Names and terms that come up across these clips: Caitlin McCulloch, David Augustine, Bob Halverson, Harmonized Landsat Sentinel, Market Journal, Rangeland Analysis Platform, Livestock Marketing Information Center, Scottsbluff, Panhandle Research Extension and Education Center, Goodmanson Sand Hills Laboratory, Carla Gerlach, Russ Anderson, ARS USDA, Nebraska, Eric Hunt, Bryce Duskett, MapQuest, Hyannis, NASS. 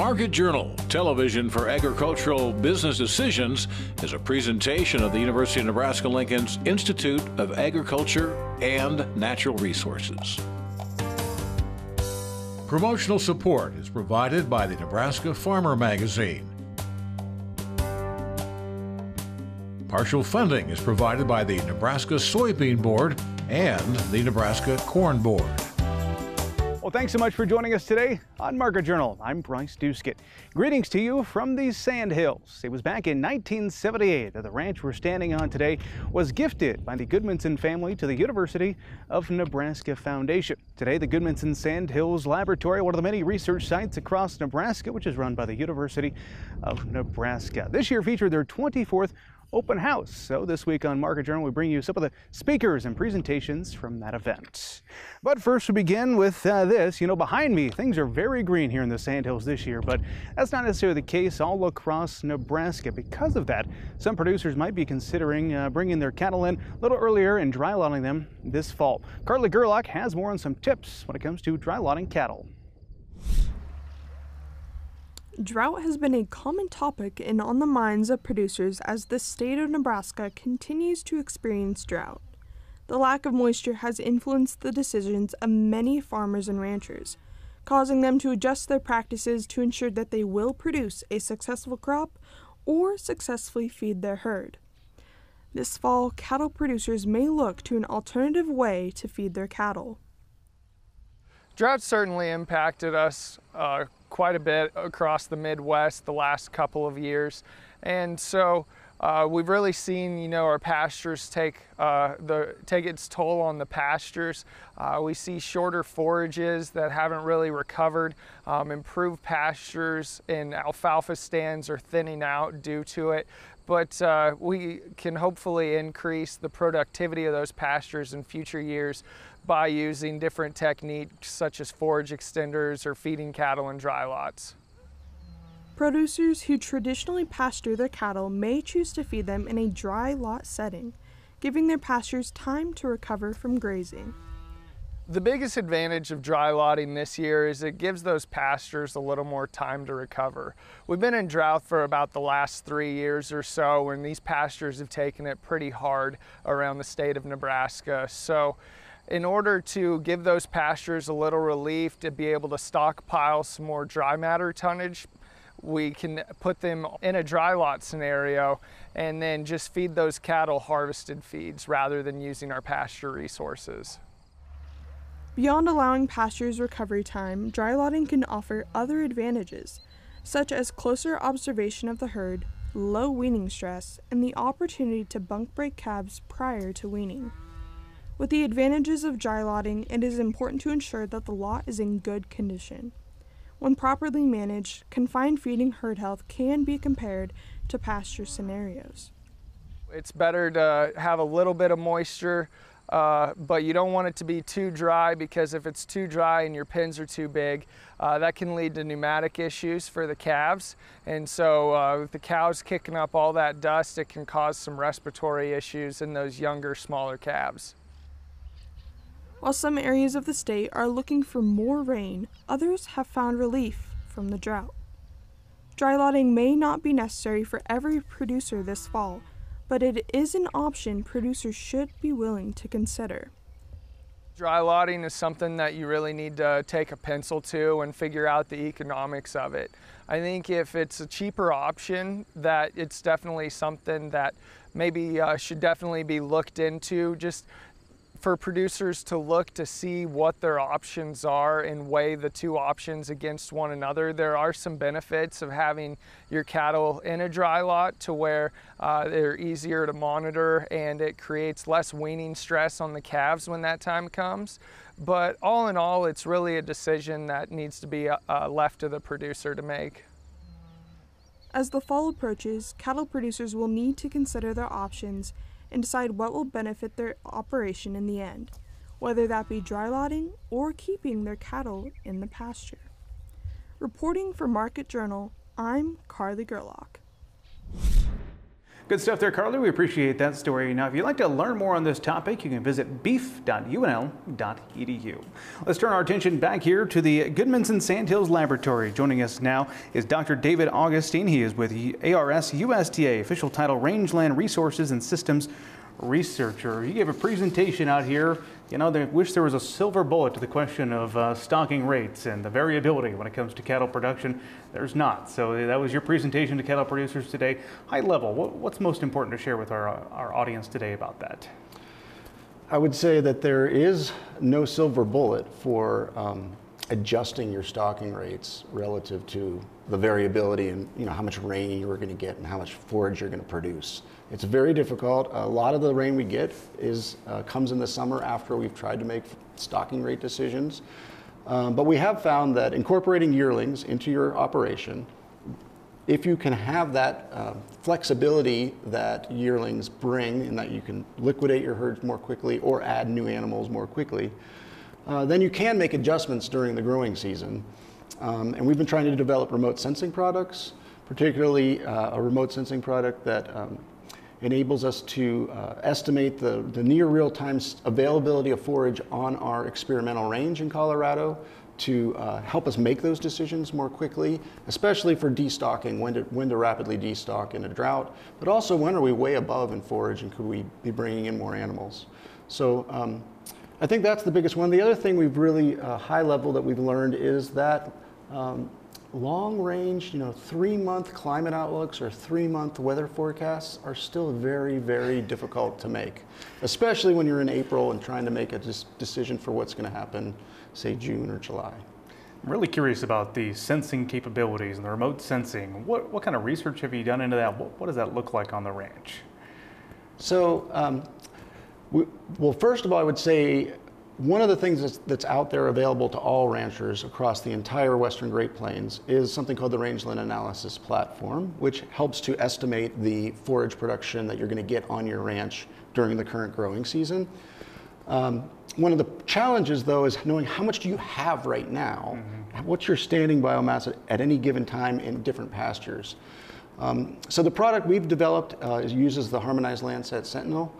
Market Journal, Television for Agricultural Business Decisions, is a presentation of the University of Nebraska-Lincoln's Institute of Agriculture and Natural Resources. Promotional support is provided by the Nebraska Farmer Magazine. Partial funding is provided by the Nebraska Soybean Board and the Nebraska Corn Board. Well, thanks so much for joining us today on Market Journal. I'm Bryce Duskett. Greetings to you from these sand hills. It was back in 1978 that the ranch we're standing on today was gifted by the Goodmanson family to the University of Nebraska Foundation. Today, the Goodmanson Sand Hills Laboratory, one of the many research sites across Nebraska, which is run by the University of Nebraska. This year featured their 24th open house. So this week on Market Journal, we bring you some of the speakers and presentations from that event. But first, we begin with this. You know, behind me, things are very green here in the Sandhills this year, but that's not necessarily the case all across Nebraska. Because of that, some producers might be considering bringing their cattle in a little earlier and dry lotting them this fall. Carla Gerlach has more on some tips when it comes to dry lotting cattle. Drought has been a common topic and on the minds of producers as the state of Nebraska continues to experience drought. The lack of moisture has influenced the decisions of many farmers and ranchers, causing them to adjust their practices to ensure that they will produce a successful crop or successfully feed their herd. This fall, cattle producers may look to an alternative way to feed their cattle. Drought certainly impacted us quite a bit across the Midwest the last couple of years, and so we've really seen, you know, our pastures take its toll on the pastures. We see shorter forages that haven't really recovered. Improved pastures and alfalfa stands are thinning out due to it. But we can hopefully increase the productivity of those pastures in future years by using different techniques such as forage extenders or feeding cattle in dry lots. Producers who traditionally pasture their cattle may choose to feed them in a dry lot setting, giving their pastures time to recover from grazing. The biggest advantage of dry lotting this year is it gives those pastures a little more time to recover. We've been in drought for about the last 3 years or so, and these pastures have taken it pretty hard around the state of Nebraska. So in order to give those pastures a little relief to be able to stockpile some more dry matter tonnage, we can put them in a dry lot scenario and then just feed those cattle harvested feeds rather than using our pasture resources. Beyond allowing pastures recovery time, dry lotting can offer other advantages, such as closer observation of the herd, low weaning stress, and the opportunity to bunk break calves prior to weaning. With the advantages of dry lotting, it is important to ensure that the lot is in good condition. When properly managed, confined feeding herd health can be compared to pasture scenarios. It's better to have a little bit of moisture, but you don't want it to be too dry, because if it's too dry and your pens are too big, that can lead to pneumatic issues for the calves. And so with the cows kicking up all that dust, it can cause some respiratory issues in those younger, smaller calves. While some areas of the state are looking for more rain, others have found relief from the drought. Dry lotting may not be necessary for every producer this fall, but it is an option producers should be willing to consider. Dry lotting is something that you really need to take a pencil to and figure out the economics of it. I think if it's a cheaper option, that it's definitely something that maybe should definitely be looked into, just for producers to look to see what their options are and weigh the two options against one another. There are some benefits of having your cattle in a dry lot to where they're easier to monitor, and it creates less weaning stress on the calves when that time comes. But all in all, it's really a decision that needs to be left to the producer to make. As the fall approaches, cattle producers will need to consider their options and decide what will benefit their operation in the end, whether that be dry lotting or keeping their cattle in the pasture. Reporting for Market Journal, I'm Carla Gerlach. Good stuff there, Carla. We appreciate that story. Now, if you'd like to learn more on this topic, you can visit beef.unl.edu. Let's turn our attention back here to the Goodmanson Sand Hills Laboratory. Joining us now is Dr. David Augustine. He is with ARS USDA, official title Rangeland Resources and Systems Researcher. He gave a presentation out here. You know, they wish there was a silver bullet to the question of stocking rates and the variability when it comes to cattle production. There's not. So that was your presentation to cattle producers today. High level, what's most important to share with our audience today about that? I would say that there is no silver bullet for adjusting your stocking rates relative to the variability and, you know, how much rain you're going to get and how much forage you're going to produce. It's very difficult. A lot of the rain we get is comes in the summer after we've tried to make stocking rate decisions. But we have found that incorporating yearlings into your operation, if you can have that flexibility that yearlings bring and that you can liquidate your herds more quickly or add new animals more quickly, then you can make adjustments during the growing season. And we've been trying to develop remote sensing products, particularly a remote sensing product that enables us to estimate the near real-time availability of forage on our experimental range in Colorado to help us make those decisions more quickly, especially for destocking, when to rapidly destock in a drought, but also when are we way above in forage and could we be bringing in more animals. So I think that's the biggest one. The other thing we've really high level that we've learned is that long range, you know, 3-month climate outlooks or 3-month weather forecasts are still very, very difficult to make, especially when you're in April and trying to make a decision for what's going to happen, say, June or July. I'm really curious about the sensing capabilities and the remote sensing. What kind of research have you done into that? What does that look like on the ranch? So, well, first of all, I would say one of the things that's out there available to all ranchers across the entire Western Great Plains is something called the Rangeland Analysis Platform, which helps to estimate the forage production that you're going to get on your ranch during the current growing season. One of the challenges, though, is knowing how much do you have right now, what's your standing biomass at any given time in different pastures. So the product we've developed uses the Harmonized Landsat Sentinel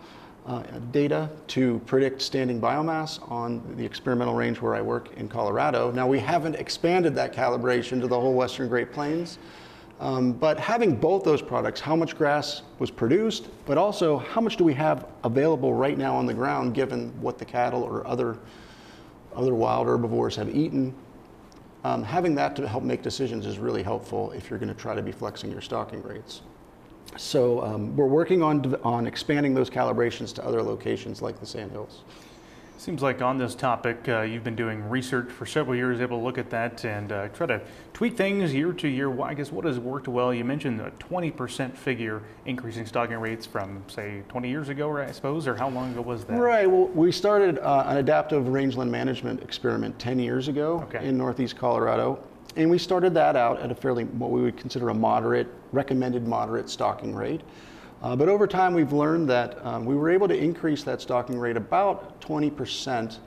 data to predict standing biomass on the experimental range where I work in Colorado. Now, we haven't expanded that calibration to the whole Western Great Plains, but having both those products, how much grass was produced, but also how much do we have available right now on the ground given what the cattle or other wild herbivores have eaten, having that to help make decisions is really helpful if you're going to try to be flexing your stocking rates. So we're working on expanding those calibrations to other locations like the Sandhills. Seems like on this topic, you've been doing research for several years, able to look at that and try to tweak things year to year. Well, I guess what has worked well? You mentioned a 20% figure increasing stocking rates from, say, 20 years ago, I suppose, or how long ago was that? Right. Well, we started an adaptive rangeland management experiment 10 years ago in Northeast Colorado. And we started that out at a fairly, what we would consider a moderate, recommended moderate stocking rate. But over time, we've learned that we were able to increase that stocking rate about 20%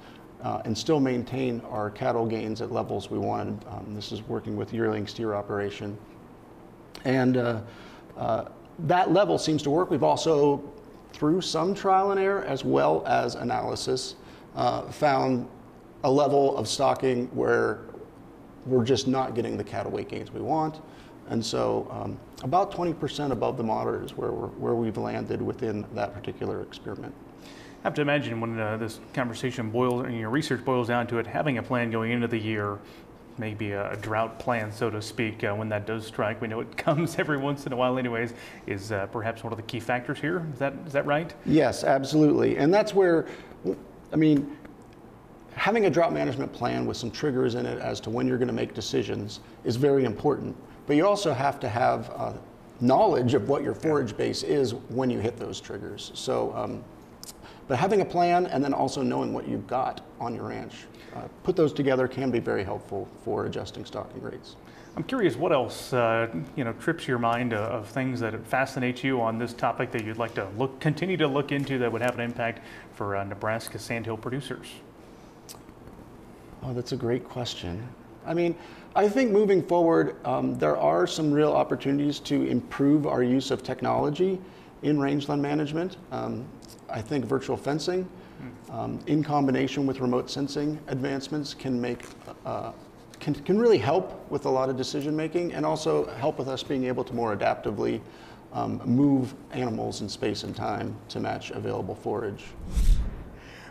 and still maintain our cattle gains at levels we wanted. This is working with yearling steer operation. And that level seems to work. We've also, through some trial and error as well as analysis, found a level of stocking where we're just not getting the cattle weight gains we want. And so about 20% above the moderate is where we've landed within that particular experiment. I have to imagine when this conversation boils and your research boils down to it, having a plan going into the year, maybe a drought plan, so to speak, when that does strike, we know it comes every once in a while anyways, is perhaps one of the key factors here. Is that right? Yes, absolutely. And that's where, I mean, having a drought management plan with some triggers in it as to when you're going to make decisions is very important. But you also have to have knowledge of what your forage base is when you hit those triggers. So, but having a plan and then also knowing what you've got on your ranch, put those together can be very helpful for adjusting stocking rates. I'm curious what else you know, trips your mind of things that fascinate you on this topic that you'd like to continue to look into that would have an impact for Nebraska sandhill producers. Oh, that's a great question. I mean, I think moving forward, there are some real opportunities to improve our use of technology in rangeland management. I think virtual fencing, in combination with remote sensing advancements, can make can really help with a lot of decision making, and also help with us being able to more adaptively move animals in space and time to match available forage.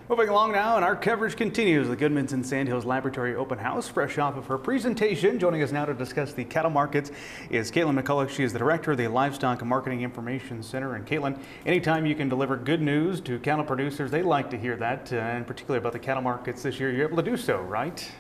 Moving along now, and our coverage continues. The Goodmanson Sand Hills Laboratory open house, fresh off of her presentation. Joining us now to discuss the cattle markets is Caitlin McCulloch. She is the director of the Livestock Marketing Information Center. And Caitlin, anytime you can deliver good news to cattle producers, they like to hear that, and particularly about the cattle markets this year. You're able to do so, right?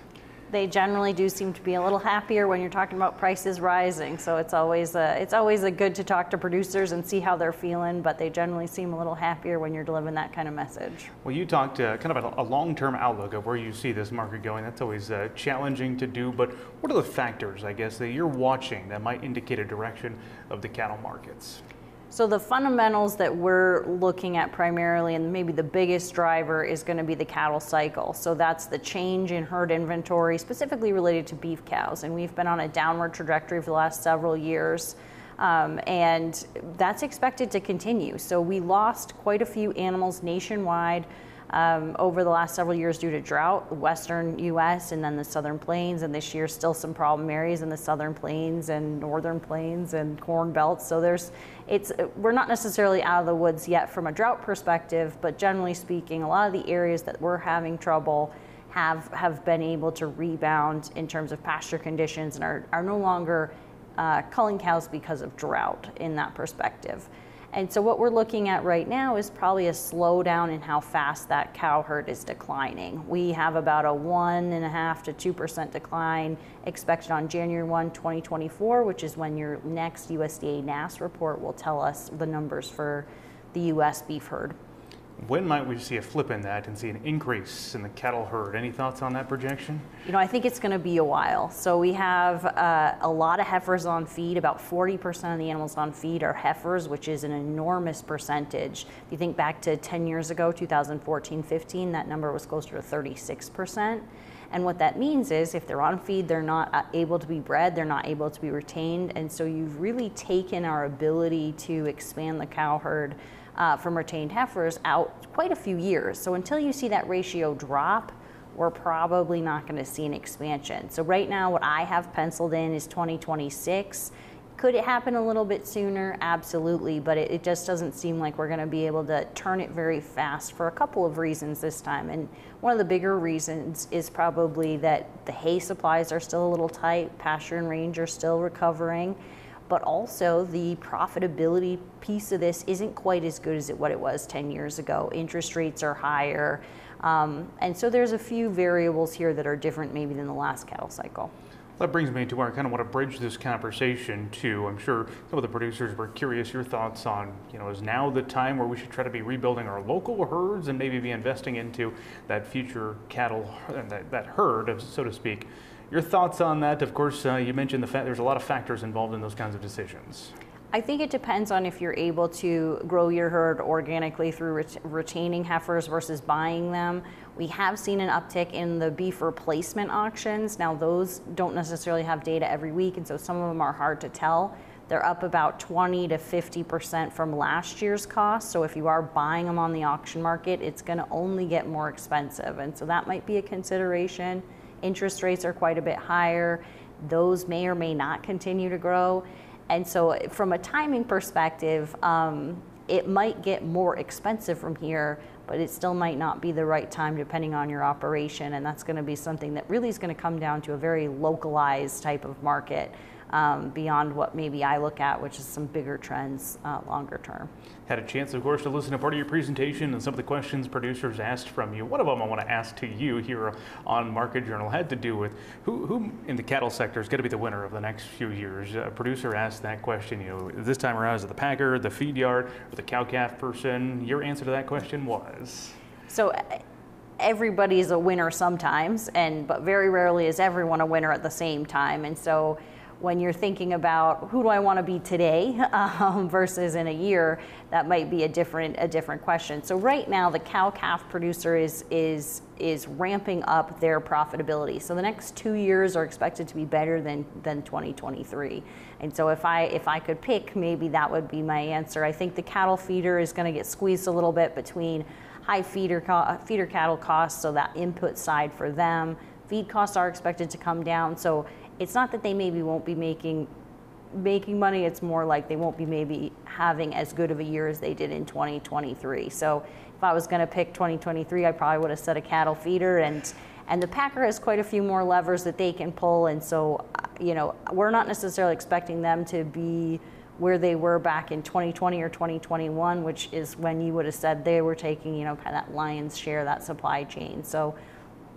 They generally do seem to be a little happier when you're talking about prices rising. So it's always good to talk to producers and see how they're feeling, but they generally seem a little happier when you're delivering that kind of message. Well, you talked kind of a long-term outlook of where you see this market going. That's always challenging to do, but what are the factors, I guess, that you're watching that might indicate a direction of the cattle markets? So the fundamentals that we're looking at primarily, and maybe the biggest driver, is going to be the cattle cycle. So that's the change in herd inventory, specifically related to beef cows. And we've been on a downward trajectory for the last several years, and that's expected to continue. So we lost quite a few animals nationwide over the last several years due to drought, the western U.S. and then the southern plains, and this year still some problem areas in the southern plains and northern plains and corn belts. So we're not necessarily out of the woods yet from a drought perspective, but generally speaking, a lot of the areas that we're having trouble have been able to rebound in terms of pasture conditions and are no longer culling cows because of drought in that perspective. And so what we're looking at right now is probably a slowdown in how fast that cow herd is declining. We have about a 1.5% to 2% decline expected on January 1, 2024, which is when your next USDA NASS report will tell us the numbers for the U.S. beef herd. When might we see a flip in that and see an increase in the cattle herd? Any thoughts on that projection? You know, I think it's going to be a while. So we have a lot of heifers on feed. About 40% of the animals on feed are heifers, which is an enormous percentage. If you think back to 10 years ago, 2014-15, that number was closer to 36%. And what that means is if they're on feed, they're not able to be bred, they're not able to be retained. And so you've really taken our ability to expand the cow herd from retained heifers out quite a few years. So until you see that ratio drop, we're probably not going to see an expansion. So right now what I have penciled in is 2026. Could it happen a little bit sooner? Absolutely, but it just doesn't seem like we're going to be able to turn it very fast for a couple of reasons this time. And one of the bigger reasons is probably that the hay supplies are still a little tight, pasture and range are still recovering, but also the profitability piece of this isn't quite as good as what it was 10 years ago. Interest rates are higher, and so there's a few variables here that are different maybe than the last cattle cycle. Well, that brings me to where I kind of want to bridge this conversation to, I'm sure some of the producers were curious your thoughts on, you know, is now the time where we should try to be rebuilding our local herds and maybe be investing into that future cattle, that herd, so to speak. Your thoughts on that? Of course, you mentioned the fact there's a lot of factors involved in those kinds of decisions. I think it depends on if you're able to grow your herd organically through retaining heifers versus buying them. We have seen an uptick in the beef replacement auctions. Now, those don't necessarily have data every week, and so some of them are hard to tell. They're up about 20 to 50% from last year's cost. So if you are buying them on the auction market, it's going to only get more expensive. And so that might be a consideration. Interest rates are quite a bit higher. Those may or may not continue to grow. And so from a timing perspective, it might get more expensive from here, but it still might not be the right time depending on your operation. And that's going to be something that really is going to come down to a very localized type of market beyond what maybe I look at, which is some bigger trends longer term. Had a chance, of course, to listen to part of your presentation and some of the questions producers asked from you. One of them I want to ask to you here on Market Journal had to do with who in the cattle sector is going to be the winner of the next few years. A producer asked that question, you know, this time around, is it the packer, the feed yard, or the cow-calf person? Your answer to that question was? So everybody's a winner sometimes, but very rarely is everyone a winner at the same time. And so when you're thinking about who do I want to be today versus in a year, that might be a different question. So right now the cow-calf producer is ramping up their profitability. So the next 2 years are expected to be better than 2023. And so if I could pick, maybe that would be my answer. I think the cattle feeder is going to get squeezed a little bit between high feeder cattle costs, so that input side for them. Feed costs are expected to come down, so it's not that they maybe won't be making money, it's more like they won't be maybe having as good of a year as they did in 2023. So if I was going to pick 2023, I probably would have said a cattle feeder, and the packer has quite a few more levers that they can pull, and so, you know, we're not necessarily expecting them to be where they were back in 2020 or 2021, which is when you would have said they were taking, you know, kind of that lion's share, that supply chain. So,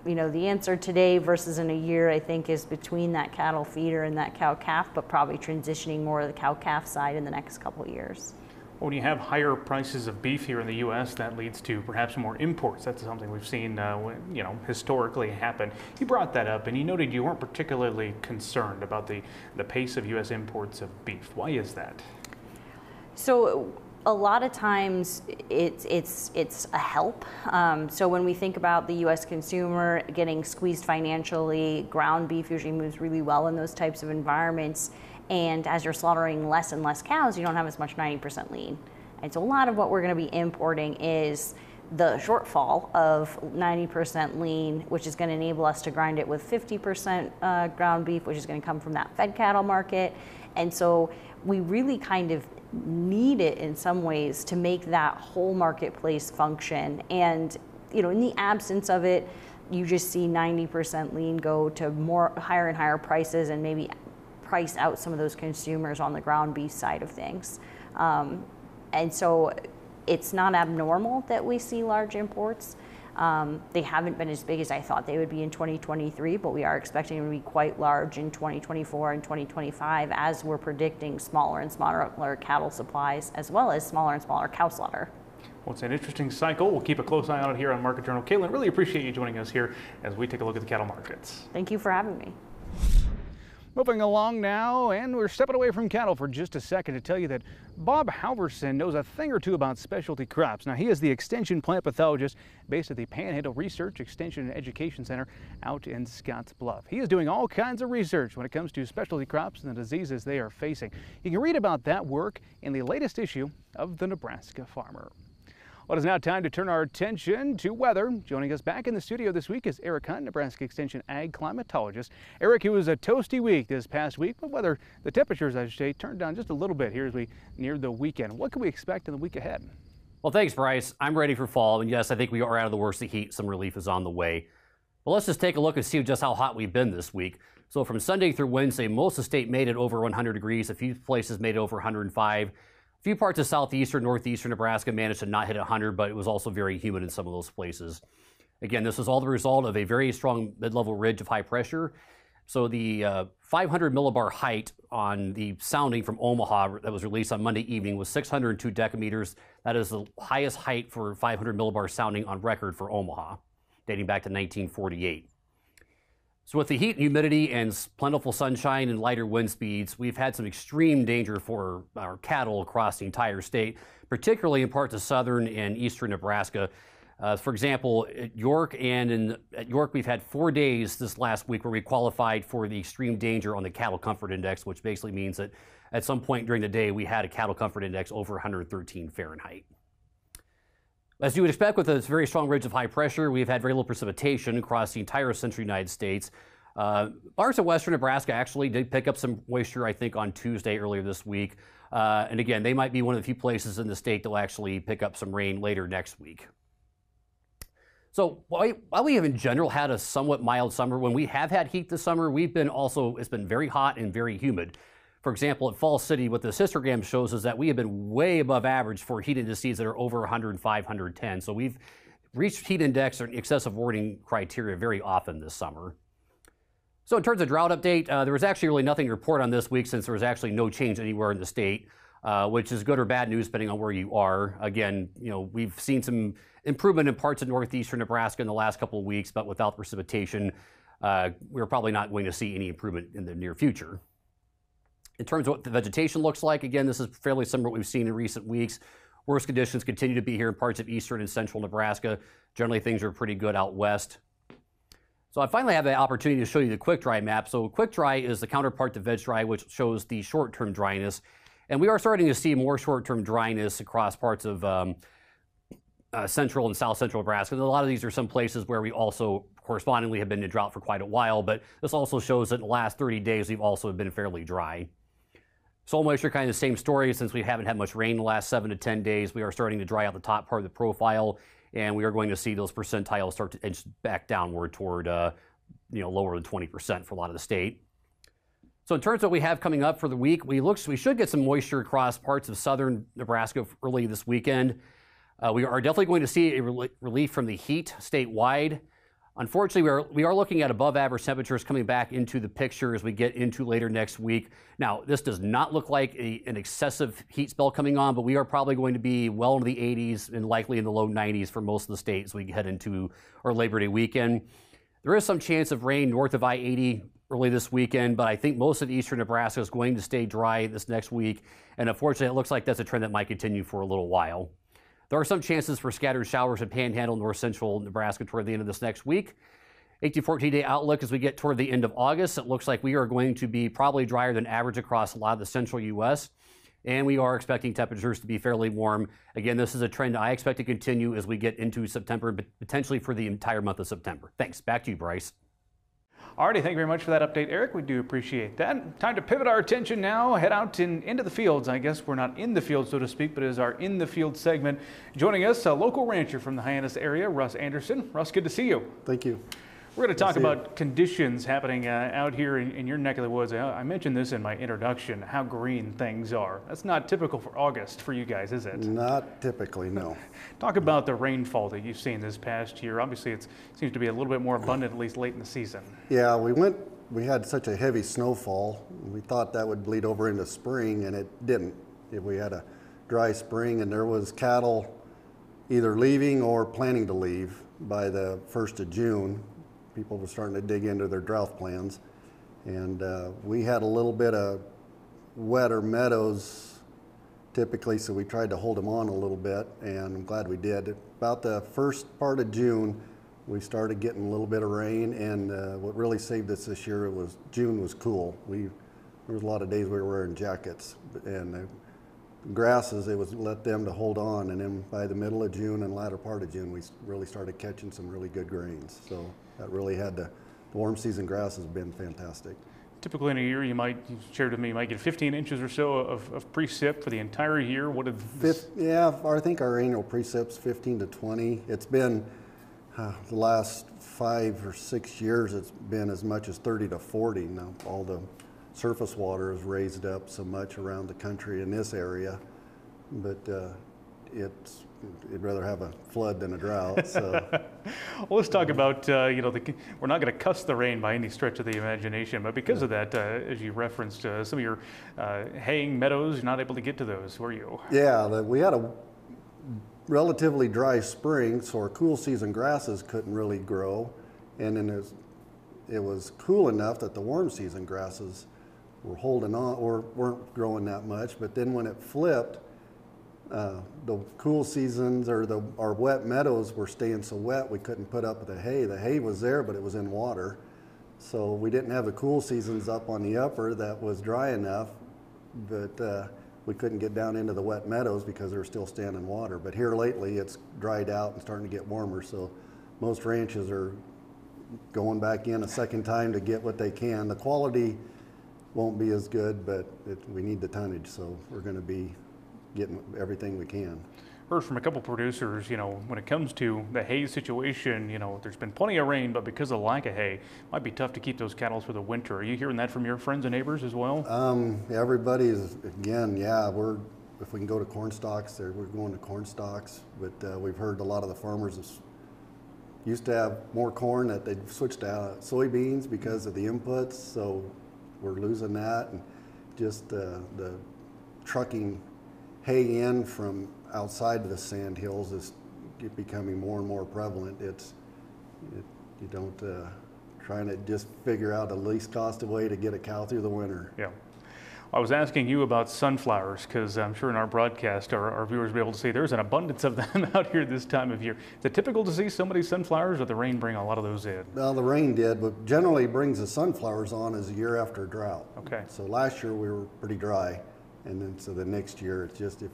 you know, the answer today versus in a year, I think, is between that cattle feeder and that cow-calf, but probably transitioning more to the cow-calf side in the next couple of years. Well, when you have higher prices of beef here in the U.S., that leads to perhaps more imports. That's something we've seen, you know, historically happen. You brought that up, and you noted you weren't particularly concerned about the pace of U.S. imports of beef. Why is that? So, a lot of times it's a help. So when we think about the U.S. consumer getting squeezed financially, ground beef usually moves really well in those types of environments. And as you're slaughtering less and less cows, you don't have as much 90% lean. And so a lot of what we're going to be importing is the shortfall of 90% lean, which is going to enable us to grind it with 50% ground beef, which is going to come from that fed cattle market. And so we really kind of need it in some ways to make that whole marketplace function. And, you know, in the absence of it, you just see 90% lean go to more higher and higher prices, and maybe price out some of those consumers on the ground beef side of things. And so it's not abnormal that we see large imports. They haven't been as big as I thought they would be in 2023, but we are expecting them to be quite large in 2024 and 2025 as we're predicting smaller and smaller cattle supplies, as well as smaller and smaller cow slaughter. Well, it's an interesting cycle. We'll keep a close eye on it here on Market Journal. Caitlin, really appreciate you joining us here as we take a look at the cattle markets. Thank you for having me. Moving along now, and we're stepping away from cattle for just a second to tell you that Bob Halverson knows a thing or two about specialty crops. Now, he is the extension plant pathologist based at the Panhandle Research Extension and Education Center out in Scottsbluff. He is doing all kinds of research when it comes to specialty crops and the diseases they are facing. You can read about that work in the latest issue of The Nebraska Farmer. Well, it is now time to turn our attention to weather. Joining us back in the studio this week is Eric Hunt, Nebraska Extension Ag Climatologist. Eric, it was a toasty week this past week, but weather, the temperatures, I should say, turned down just a little bit here as we near the weekend. What can we expect in the week ahead? Well, thanks, Bryce. I'm ready for fall, and yes, I think we are out of the worst of heat. Some relief is on the way. But let's just take a look and see just how hot we've been this week. So from Sunday through Wednesday, most of the state made it over 100 degrees. A few places made it over 105. A few parts of southeastern, northeastern Nebraska managed to not hit 100, but it was also very humid in some of those places. Again, this was all the result of a very strong mid-level ridge of high pressure. So the 500 millibar height on the sounding from Omaha that was released on Monday evening was 602 decameters. That is the highest height for 500 millibar sounding on record for Omaha, dating back to 1948. So with the heat and humidity and plentiful sunshine and lighter wind speeds, we've had some extreme danger for our cattle across the entire state, particularly in parts of southern and eastern Nebraska. For example, at York, we've had 4 days this last week where we qualified for the extreme danger on the cattle comfort index, which basically means that at some point during the day, we had a cattle comfort index over 113 Fahrenheit. As you would expect with this very strong ridge of high pressure, we've had very little precipitation across the entire central United States. Parts of western Nebraska actually did pick up some moisture, I think, on Tuesday earlier this week. And again, they might be one of the few places in the state that will actually pick up some rain later next week. So while we have in general had a somewhat mild summer, when we have had heat this summer, it's been very hot and very humid. For example, at Falls City, what this histogram shows is that we have been way above average for heat indices that are over 105, 110. So we've reached heat index or excessive warning criteria very often this summer. So in terms of drought update, there was actually really nothing to report on this week since there was actually no change anywhere in the state, which is good or bad news depending on where you are. Again, you know, we've seen some improvement in parts of northeastern Nebraska in the last couple of weeks, but without precipitation, we're probably not going to see any improvement in the near future. In terms of what the vegetation looks like, again, this is fairly similar to what we've seen in recent weeks. Worst conditions continue to be here in parts of eastern and central Nebraska. Generally, things are pretty good out west. So I finally have the opportunity to show you the quick dry map. So quick dry is the counterpart to veg dry, which shows the short-term dryness. And we are starting to see more short-term dryness across parts of central and south central Nebraska. And a lot of these are some places where we also correspondingly have been in drought for quite a while, but this also shows that in the last 30 days, we've also been fairly dry. Soil moisture, kind of the same story. Since we haven't had much rain in the last 7 to 10 days, we are starting to dry out the top part of the profile, and we are going to see those percentiles start to inch back downward toward lower than 20% for a lot of the state. So in terms of what we have coming up for the week, we should get some moisture across parts of southern Nebraska early this weekend. We are definitely going to see a relief from the heat statewide. Unfortunately, we are looking at above average temperatures coming back into the picture as we get into later next week. Now, this does not look like an excessive heat spell coming on, but we are probably going to be well into the 80s and likely in the low 90s for most of the state as we head into our Labor Day weekend. There is some chance of rain north of I-80 early this weekend, but I think most of eastern Nebraska is going to stay dry this next week. And unfortunately, it looks like that's a trend that might continue for a little while. There are some chances for scattered showers in Panhandle, north central Nebraska toward the end of this next week. 8 to 14-day outlook as we get toward the end of August. It looks like we are going to be probably drier than average across a lot of the central U.S., and we are expecting temperatures to be fairly warm. Again, this is a trend I expect to continue as we get into September, but potentially for the entire month of September. Thanks. Back to you, Bryce. Alrighty, thank you very much for that update, Eric. We do appreciate that. Time to pivot our attention now, head out into the fields. I guess we're not in the field, so to speak, but it is our in the field segment. Joining us, a local rancher from the Hyannis area, Russ Anderson. Russ, good to see you. Thank you. We're going to talk about conditions happening out here in your neck of the woods. I mentioned this in my introduction, how green things are. That's not typical for August for you guys, is it? Not typically, no. Talk about the rainfall that you've seen this past year. Obviously, it seems to be a little bit more abundant, at least late in the season. Yeah, we had such a heavy snowfall. We thought that would bleed over into spring, and it didn't. We had a dry spring, and there was cattle either leaving or planning to leave by the 1st of June. People were starting to dig into their drought plans, and we had a little bit of wetter meadows typically, so we tried to hold them on a little bit, and I'm glad we did. About the first part of June, we started getting a little bit of rain, and what really saved us this year was June was cool. There was a lot of days we were wearing jackets, and the grasses, it was let them to hold on, and then by the middle of June and latter part of June, we really started catching some really good grains. So that really had the warm season grass has been fantastic. Typically in a year, you shared with me, you might get 15 inches or so of precip for the entire year. What did this... Yeah, I think our annual precip's 15 to 20. It's been the last 5 or 6 years, it's been as much as 30 to 40. Now all the surface water is raised up so much around the country in this area, but it'd rather have a flood than a drought. So. Well, let's talk about, we're not going to cuss the rain by any stretch of the imagination, but because of that, as you referenced, some of your haying meadows, you're not able to get to those, were you? Yeah, we had a relatively dry spring, so our cool season grasses couldn't really grow. And then it was cool enough that the warm season grasses were holding on or weren't growing that much. But then when it flipped, the cool seasons or our wet meadows were staying so wet we couldn't put up the hay. The hay was there, but it was in water. So we didn't have the cool seasons up on the upper that was dry enough, but we couldn't get down into the wet meadows because they were still staying in water. But here lately it's dried out and starting to get warmer, so most ranches are going back in a second time to get what they can. The quality won't be as good, but we need the tonnage, so we're going to be getting everything we can. Heard from a couple producers, when it comes to the hay situation, there's been plenty of rain, but because of lack of hay, it might be tough to keep those cattle for the winter. Are you hearing that from your friends and neighbors as well? Everybody's, again, yeah, if we can go to corn stalks, we're going to corn stalks, but we've heard a lot of the farmers used to have more corn that they'd switched to soybeans because of the inputs, so we're losing that, and just the trucking hay in from outside of the sand hills is becoming more and more prevalent. You don't trying to just figure out the least cost way to get a cow through the winter. Yeah. I was asking you about sunflowers because I'm sure in our broadcast our viewers will be able to see there's an abundance of them out here this time of year. Is it typical to see so many sunflowers, or the rain bring a lot of those in? Well, the rain did, but generally brings the sunflowers on as a year after a drought. Okay. So last year we were pretty dry, and then so the next year it's just, if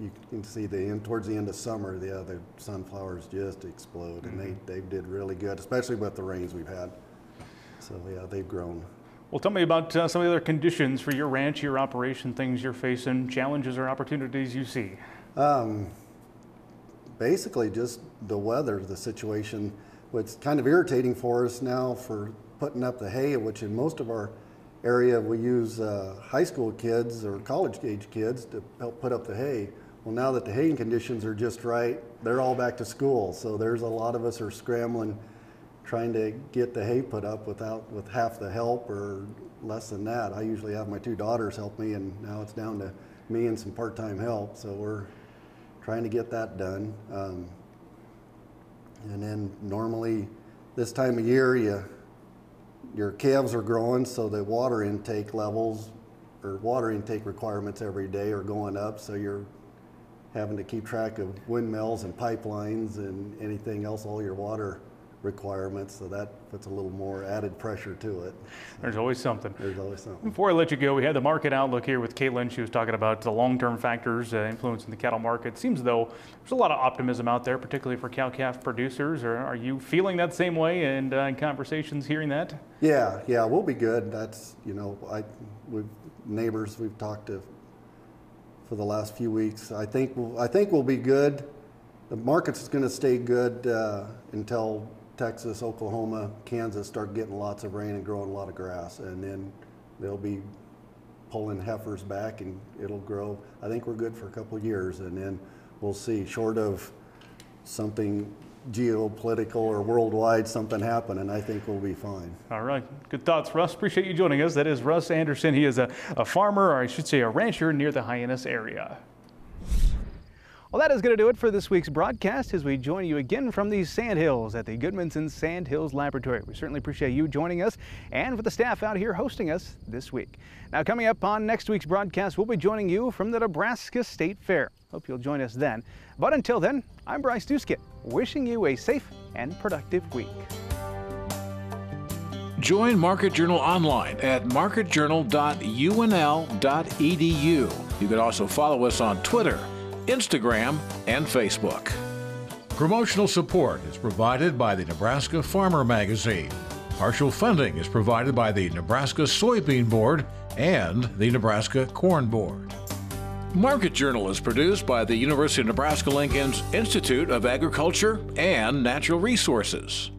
you can see the end, towards the end of summer, the other sunflowers just explode, and they did really good, especially with the rains we've had. So yeah, they've grown. Well, tell me about some of the other conditions for your ranch, your operation, things you're facing, challenges or opportunities you see. Basically just the weather, the situation. What's kind of irritating for us now for putting up the hay, which in most of our area we use high school kids or college age kids to help put up the hay. Well, now that the haying conditions are just right, they're all back to school. So there's a lot of us are scrambling, trying to get the hay put up with half the help or less than that. I usually have my two daughters help me, and now it's down to me and some part-time help. So we're trying to get that done. And then normally this time of year, your calves are growing, so the water intake levels or water intake requirements every day are going up. So you're having to keep track of windmills and pipelines and anything else, all your water requirements, so that puts a little more added pressure to it. So there's always something. There's always something. Before I let you go, we had the market outlook here with Caitlin. She was talking about the long-term factors influencing the cattle market. Seems as though there's a lot of optimism out there, particularly for cow-calf producers. Are you feeling that same way and in conversations hearing that? Yeah, we'll be good. That's, you know, neighbors we've talked to for the last few weeks. I think we'll be good. The market's going to stay good until Texas, Oklahoma, Kansas start getting lots of rain and growing a lot of grass, and then they'll be pulling heifers back and it'll grow. I think we're good for a couple of years, and then we'll see, short of something geopolitical or worldwide, something happen, and I think we'll be fine. All right, good thoughts, Russ. Appreciate you joining us. That is Russ Anderson. He is a farmer, or I should say a rancher, near the Hyannis area. Well, that is going to do it for this week's broadcast as we join you again from these sand hills at the Goodmanson Sand Hills Laboratory. We certainly appreciate you joining us and with the staff out here hosting us this week. Now, coming up on next week's broadcast, we'll be joining you from the Nebraska State Fair. Hope you'll join us then. But until then, I'm Bryce Duskett, wishing you a safe and productive week. Join Market Journal online at marketjournal.unl.edu. You can also follow us on Twitter, Instagram, and Facebook. Promotional support is provided by the Nebraska Farmer Magazine. Partial funding is provided by the Nebraska Soybean Board and the Nebraska Corn Board. Market Journal is produced by the University of Nebraska-Lincoln's Institute of Agriculture and Natural Resources.